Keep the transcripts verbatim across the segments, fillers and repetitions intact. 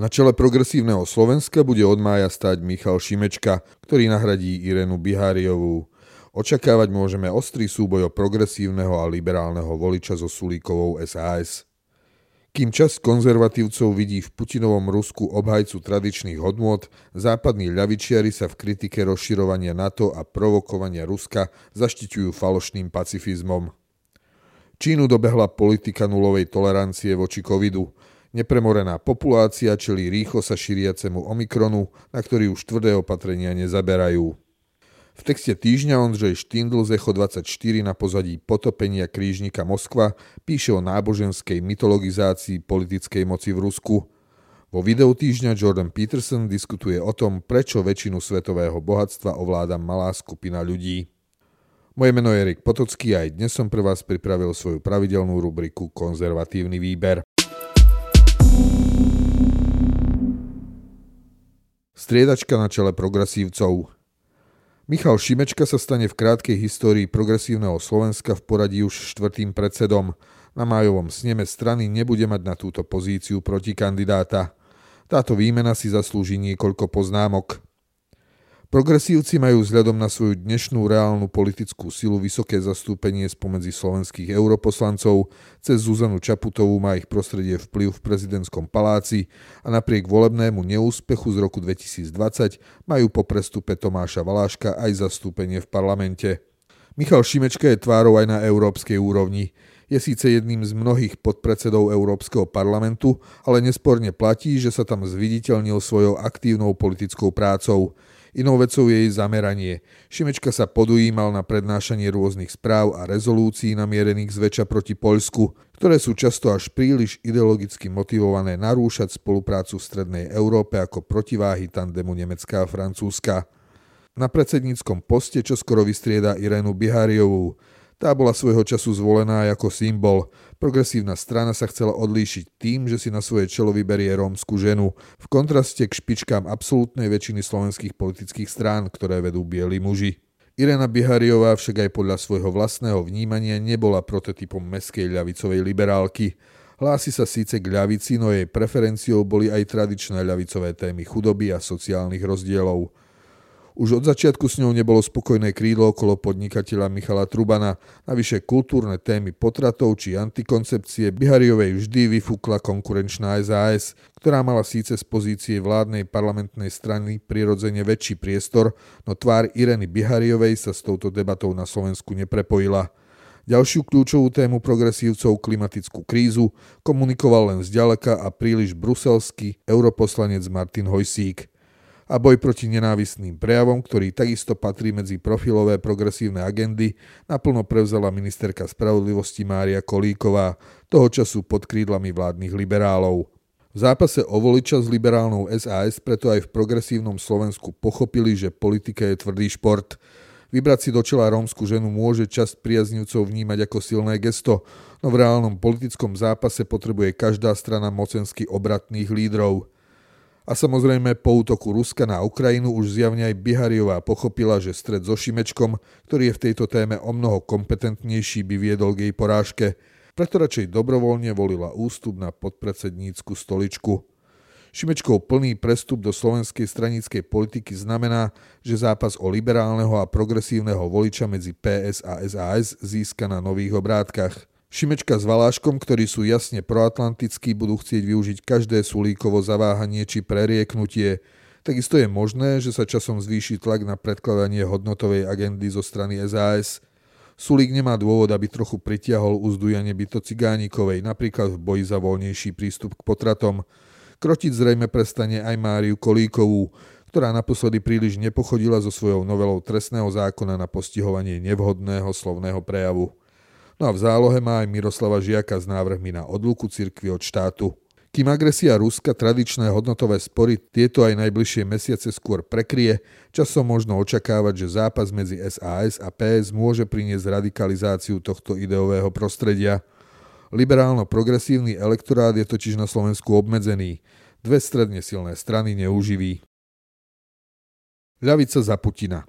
Na čele progresívneho Slovenska bude od mája stať Michal Šimečka, ktorý nahradí Irénu Biháriovú. Očakávať môžeme ostrý súboj o progresívneho a liberálneho voliča so Sulíkovou es a es. Kým časť konzervatívcov vidí v Putinovom Rusku obhajcu tradičných hodnôt, západní ľavičiari sa v kritike rozširovania NATO a provokovania Ruska zaštiťujú falošným pacifizmom. Čínu dobehla politika nulovej tolerancie voči covidu. Nepremorená populácia čelí rýchlo sa šíriacemu omikronu, na ktorý už tvrdé opatrenia nezaberajú. V texte týždňa Ondřej Štindl z Echo dvadsaťštyri na pozadí potopenia krížnika Moskva píše o náboženskej mytologizácii politickej moci v Rusku. Vo videu týždňa Jordan Peterson diskutuje o tom, prečo väčšinu svetového bohatstva ovláda malá skupina ľudí. Moje meno je Erik Potocký a aj dnes som pre vás pripravil svoju pravidelnú rubriku Konzervatívny výber. Striedačka na čele progresívcov. Michal Šimečka sa stane v krátkej histórii progresívneho Slovenska v poradí už štvrtým predsedom. Na májovom sneme strany nebude mať na túto pozíciu protikandidáta. Táto výmena si zaslúži niekoľko poznámok. Progresívci majú vzhľadom na svoju dnešnú reálnu politickú silu vysoké zastúpenie spomedzi slovenských europoslancov, cez Zuzanu Čaputovú má ich prostredie vplyv v prezidentskom paláci a napriek volebnému neúspechu z roku dvetisícdvadsať majú po prestupe Tomáša Valáška aj zastúpenie v parlamente. Michal Šimečka je tvárou aj na európskej úrovni. Je síce jedným z mnohých podpredsedov Európskeho parlamentu, ale nesporne platí, že sa tam zviditeľnil svojou aktívnou politickou prácou. Inou vecou je jej zameranie. Šimečka sa podujímal na prednášanie rôznych správ a rezolúcií namierených zväčša proti Poľsku, ktoré sú často až príliš ideologicky motivované narúšať spoluprácu v strednej Európe ako protiváhy tandemu Nemecka a Francúzska. Na predsedníckom poste čoskoro vystrieda Irénu Biháriovú. Tá bola svojho času zvolená ako symbol. Progresívna strana sa chcela odlíšiť tým, že si na svoje čelo vyberie rómsku ženu, v kontraste k špičkám absolútnej väčšiny slovenských politických strán, ktoré vedú bieli muži. Iréna Biháriová však aj podľa svojho vlastného vnímania nebola prototypom meskej ľavicovej liberálky. Hlási sa síce k ľavici, no jej preferenciou boli aj tradičné ľavicové témy chudoby a sociálnych rozdielov. Už od začiatku s ňou nebolo spokojné krídlo okolo podnikateľa Michala Trubana. Navyše kultúrne témy potratov či antikoncepcie Biháriovej vždy vyfúkla konkurenčná es a es, ktorá mala síce z pozície vládnej parlamentnej strany prirodzene väčší priestor, no tvár Irény Biháriovej sa s touto debatou na Slovensku neprepojila. Ďalšiu kľúčovú tému progresívcov, klimatickú krízu, komunikoval len zďaleka a príliš bruselský europoslanec Martin Hojsík. A boj proti nenávistným prejavom, ktorý takisto patrí medzi profilové progresívne agendy, naplno prevzala ministerka spravodlivosti Mária Kolíková, toho času pod krídlami vládnych liberálov. V zápase o voliča s liberálnou es a es preto aj v progresívnom Slovensku pochopili, že politika je tvrdý šport. Vybrať si do čela rómsku ženu môže časť priaznivcov vnímať ako silné gesto, no v reálnom politickom zápase potrebuje každá strana mocensky obratných lídrov. A samozrejme, po útoku Ruska na Ukrajinu už zjavne aj Biháriová pochopila, že stret so Šimečkom, ktorý je v tejto téme omnoho kompetentnejší, by viedol k jej porážke. Preto radšej dobrovoľne volila ústup na podpredsednícku stoličku. Šimečkov plný prestup do slovenskej stranickej politiky znamená, že zápas o liberálneho a progresívneho voliča medzi pé es a es a es získa na nových obrátkach. Šimečka s Valáškom, ktorí sú jasne proatlantickí, budú chcieť využiť každé Sulíkovo zaváhanie či prerieknutie. Takisto je možné, že sa časom zvýši tlak na predkladanie hodnotovej agendy zo strany es a es. Sulík nemá dôvod, aby trochu pritiahol uzdujanie byto Cigánikovej, napríklad v boji za voľnejší prístup k potratom. Krotiť zrejme prestane aj Máriu Kolíkovú, ktorá naposledy príliš nepochodila so svojou novelou trestného zákona na postihovanie nevhodného slovného prejavu. No a v zálohe má aj Miroslava Žiaka s návrhmi na odluku cirkvi od štátu. Kým agresia Ruska tradičné hodnotové spory tieto aj najbližšie mesiace skôr prekrie, časom možno očakávať, že zápas medzi es a es a pé es môže priniesť radikalizáciu tohto ideového prostredia. Liberálno-progresívny elektorát je totiž na Slovensku obmedzený. Dve stredne silné strany neuživí. Ľavica za Putina.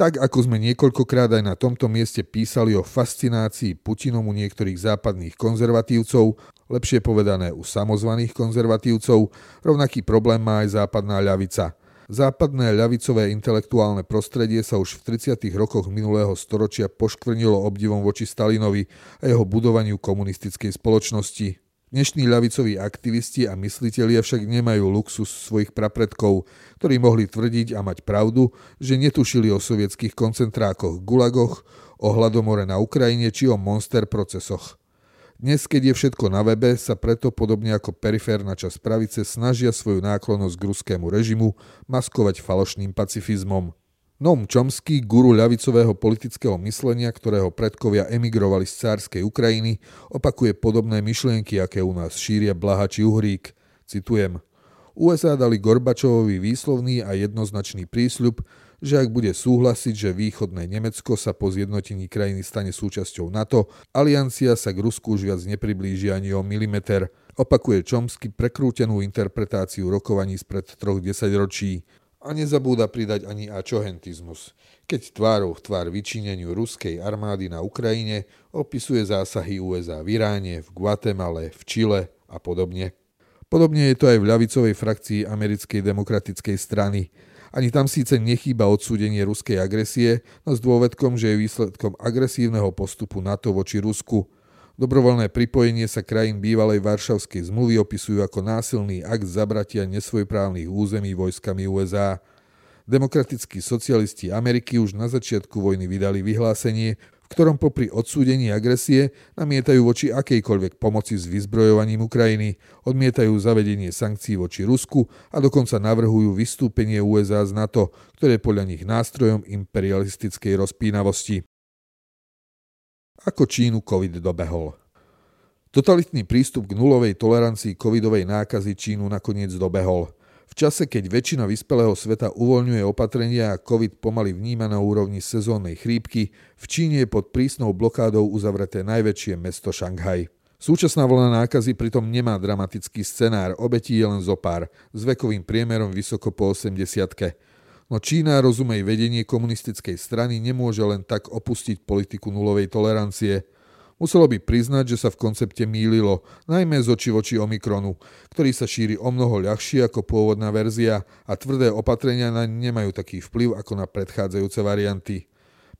Tak ako sme niekoľkokrát aj na tomto mieste písali o fascinácii Putinom u niektorých západných konzervatívcov, lepšie povedané u samozvaných konzervatívcov, rovnaký problém má aj západná ľavica. Západné ľavicové intelektuálne prostredie sa už v tridsiatych rokoch minulého storočia poškvrnilo obdivom voči Stalinovi a jeho budovaniu komunistickej spoločnosti. Dnešní ľavicoví aktivisti a myslitelia však nemajú luxus svojich prapredkov, ktorí mohli tvrdiť a mať pravdu, že netušili o sovietských koncentrákoch, gulagoch, o hladomore na Ukrajine či o monster procesoch. Dnes, keď je všetko na webe, sa preto podobne ako periférna časť pravice snažia svoju náklonosť k ruskému režimu maskovať falošným pacifizmom. Noam Chomsky, guru ľavicového politického myslenia, ktorého predkovia emigrovali z cárskej Ukrajiny, opakuje podobné myšlienky, aké u nás šíria Blaha či Uhrík. Citujem. ú es á dali Gorbačovovi výslovný a jednoznačný prísľub, že ak bude súhlasiť, že východné Nemecko sa po zjednotení krajiny stane súčasťou NATO, aliancia sa k Rusku už viac nepriblíži ani o milimeter. Opakuje Chomsky prekrútenú interpretáciu rokovaní spred troch desaťročí. A nezabúda pridať ani ačohentizmus, keď tvárou v tvár vyčineniu ruskej armády na Ukrajine opisuje zásahy ú es á v Iráne, v Guatemale, v Čile a podobne. Podobne je to aj v ľavicovej frakcii Americkej demokratickej strany. Ani tam síce nechýba odsúdenie ruskej agresie, no s dôvedkom, že je výsledkom agresívneho postupu NATO voči Rusku. Dobrovoľné pripojenie sa krajín bývalej Varšavskej zmluvy opisujú ako násilný akt zabratia nesvojprávnych území vojskami ú es á. Demokratickí socialisti Ameriky už na začiatku vojny vydali vyhlásenie, v ktorom popri odsúdení agresie namietajú voči akejkoľvek pomoci s vyzbrojovaním Ukrajiny, odmietajú zavedenie sankcií voči Rusku a dokonca navrhujú vystúpenie ú es á z NATO, ktoré je podľa nich nástrojom imperialistickej rozpínavosti. Ako Čínu COVID dobehol. Totalitný prístup k nulovej tolerancii covidovej nákazy Čínu nakoniec dobehol. V čase, keď väčšina vyspelého sveta uvoľňuje opatrenia a COVID pomaly vníma na úrovni sezónnej chrípky, v Číne je pod prísnou blokádou uzavreté najväčšie mesto Šanghaj. Súčasná vlna nákazy pritom nemá dramatický scenár, obetí je len zopár, s vekovým priemerom vysoko po osemdesiatke. No Čína, rozumej vedenie komunistickej strany, nemôže len tak opustiť politiku nulovej tolerancie. Muselo by priznať, že sa v koncepte mýlilo, najmä z oči voči Omikronu, ktorý sa šíri omnoho ľahšie ako pôvodná verzia a tvrdé opatrenia naň nemajú taký vplyv ako na predchádzajúce varianty.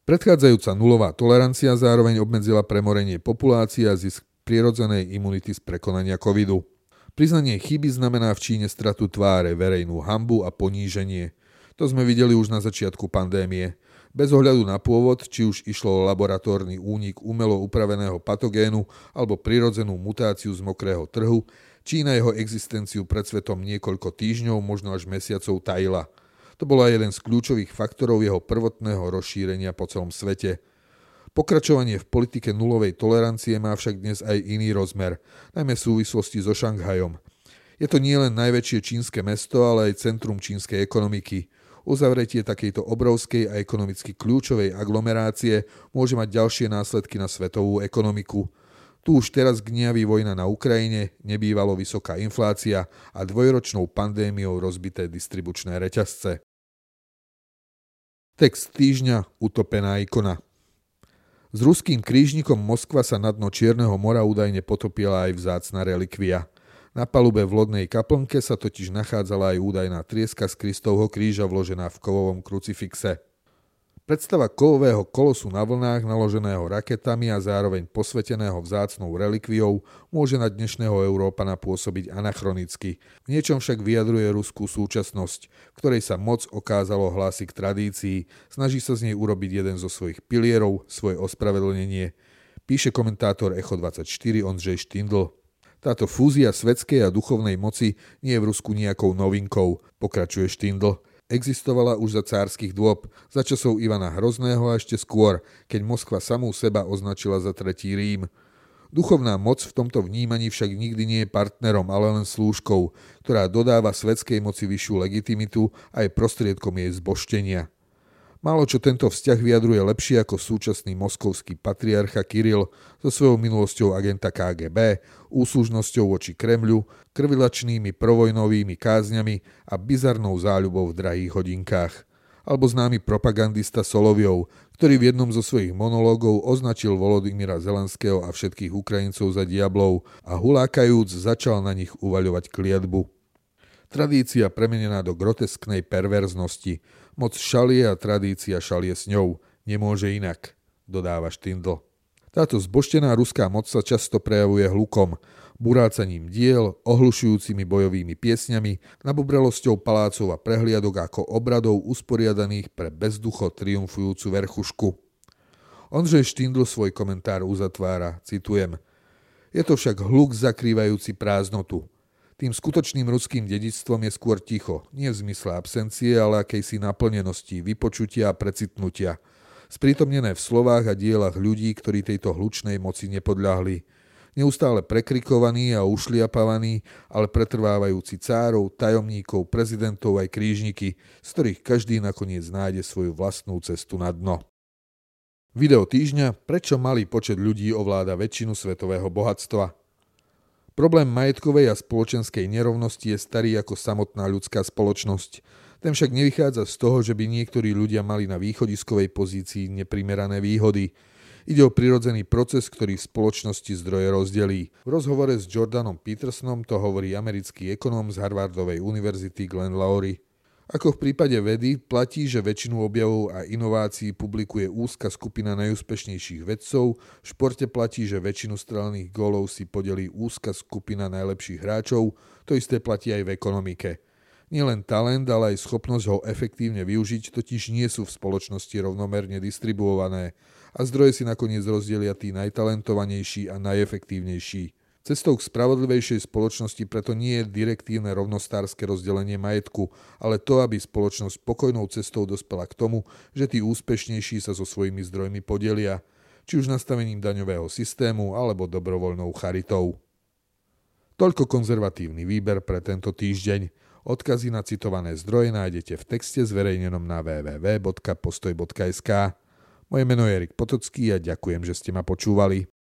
Predchádzajúca nulová tolerancia zároveň obmedzila premorenie populácie a zisk prirodzenej imunity z prekonania covidu. Priznanie chyby znamená v Číne stratu tváre, verejnú hanbu a poníženie. To sme videli už na začiatku pandémie. Bez ohľadu na pôvod, či už išlo o laboratórny únik umelo upraveného patogénu alebo prirodzenú mutáciu z mokrého trhu, Čína jeho existenciu pred svetom niekoľko týždňov, možno až mesiacov tajila. To bola jeden z kľúčových faktorov jeho prvotného rozšírenia po celom svete. Pokračovanie v politike nulovej tolerancie má však dnes aj iný rozmer, najmä v súvislosti so Šanghajom. Je to nielen najväčšie čínske mesto, ale aj centrum čínskej ekonomiky. Uzavretie takejto obrovskej a ekonomicky kľúčovej aglomerácie môže mať ďalšie následky na svetovú ekonomiku. Tu už teraz gniaví vojna na Ukrajine, nebývalo vysoká inflácia a dvojročnou pandémiou rozbité distribučné reťazce. Text týždňa Utopená ikona. S ruským krížnikom Moskva sa na dno Čierneho mora údajne potopila aj vzácna relikvia. Na palube v lodnej kaplnke sa totiž nachádzala aj údajná trieska z Kristovho kríža vložená v kovovom krucifixe. Predstava kovového kolosu na vlnách naloženého raketami a zároveň posveteného vzácnou relikviou môže na dnešného Európana pôsobiť anachronicky. V niečom však vyjadruje ruskú súčasnosť, v ktorej sa moc okázalo hlási k tradícii, snaží sa z nej urobiť jeden zo svojich pilierov, svoje ospravedlnenie, píše komentátor Echo dvadsaťštyri Ondřej Štindl. Táto fúzia svetskej a duchovnej moci nie je v Rusku nejakou novinkou, pokračuje Štindl. Existovala už za cárskych dôb, za časov Ivana Hrozného a ešte skôr, keď Moskva samú seba označila za tretí Rím. Duchovná moc v tomto vnímaní však nikdy nie je partnerom, ale len slúžkou, ktorá dodáva svetskej moci vyššiu legitimitu a je prostriedkom jej zbožtenia. Málo čo tento vzťah vyjadruje lepšie ako súčasný moskovský patriarcha Kirill so svojou minulosťou agenta ká gé bé, úslužnosťou voči Kremľu, krvilačnými provojnovými kázňami a bizarnou záľubou v drahých hodinkách. alebo známy propagandista Soloviov, ktorý v jednom zo svojich monológov označil Volodymyra Zelenského a všetkých Ukrajincov za diablov a hulákajúc začal na nich uvaľovať kliatbu. Tradícia premenená do grotesknej perverznosti. Moc šalie a tradícia šalie s ňou. Nemôže inak, dodáva Štindl. Táto zboštená ruská moc sa často prejavuje hlukom, burácaním diel, ohlušujúcimi bojovými piesňami, nabobrelosťou palácov a prehliadok ako obradov usporiadaných pre bezducho triumfujúcu verchušku. Ondřej Štindl svoj komentár uzatvára, citujem: "Je to však hluk zakrývajúci prázdnotu. Tým skutočným ruským dedičstvom je skôr ticho, nie v zmysle absencie, ale akejsi naplnenosti, vypočutia a precitnutia, sprítomnené v slovách a dielach ľudí, ktorí tejto hlučnej moci nepodľahli. Neustále prekrikovaní a ušliapavaní, ale pretrvávajúci cárov, tajomníkov, prezidentov aj krížniky, z ktorých každý nakoniec nájde svoju vlastnú cestu na dno." Video týždňa: Prečo malý počet ľudí ovláda väčšinu svetového bohatstva? Problém majetkovej a spoločenskej nerovnosti je starý ako samotná ľudská spoločnosť. Ten však nevychádza z toho, že by niektorí ľudia mali na východiskovej pozícii neprimerané výhody. Ide o prirodzený proces, ktorý v spoločnosti zdroje rozdelí. V rozhovore s Jordanom Petersonom to hovorí americký ekonóm z Harvardovej univerzity Glen Lowry. Ako v prípade vedy, platí, že väčšinu objavov a inovácií publikuje úzka skupina najúspešnejších vedcov, v športe platí, že väčšinu strelných gólov si podelí úzka skupina najlepších hráčov, to isté platí aj v ekonomike. Nielen talent, ale aj schopnosť ho efektívne využiť totiž nie sú v spoločnosti rovnomerne distribuované a zdroje si nakoniec rozdelia tí najtalentovanejší a najefektívnejší. Cestou k spravodlivejšej spoločnosti preto nie je direktívne rovnostárske rozdelenie majetku, ale to, aby spoločnosť pokojnou cestou dospela k tomu, že tí úspešnejší sa so svojimi zdrojmi podelia, či už nastavením daňového systému alebo dobrovoľnou charitou. Toľko konzervatívny výber pre tento týždeň. Odkazy na citované zdroje nájdete v texte zverejnenom na w w w bodka postoj bodka es ka. Moje meno je Erik Potocký a ďakujem, že ste ma počúvali.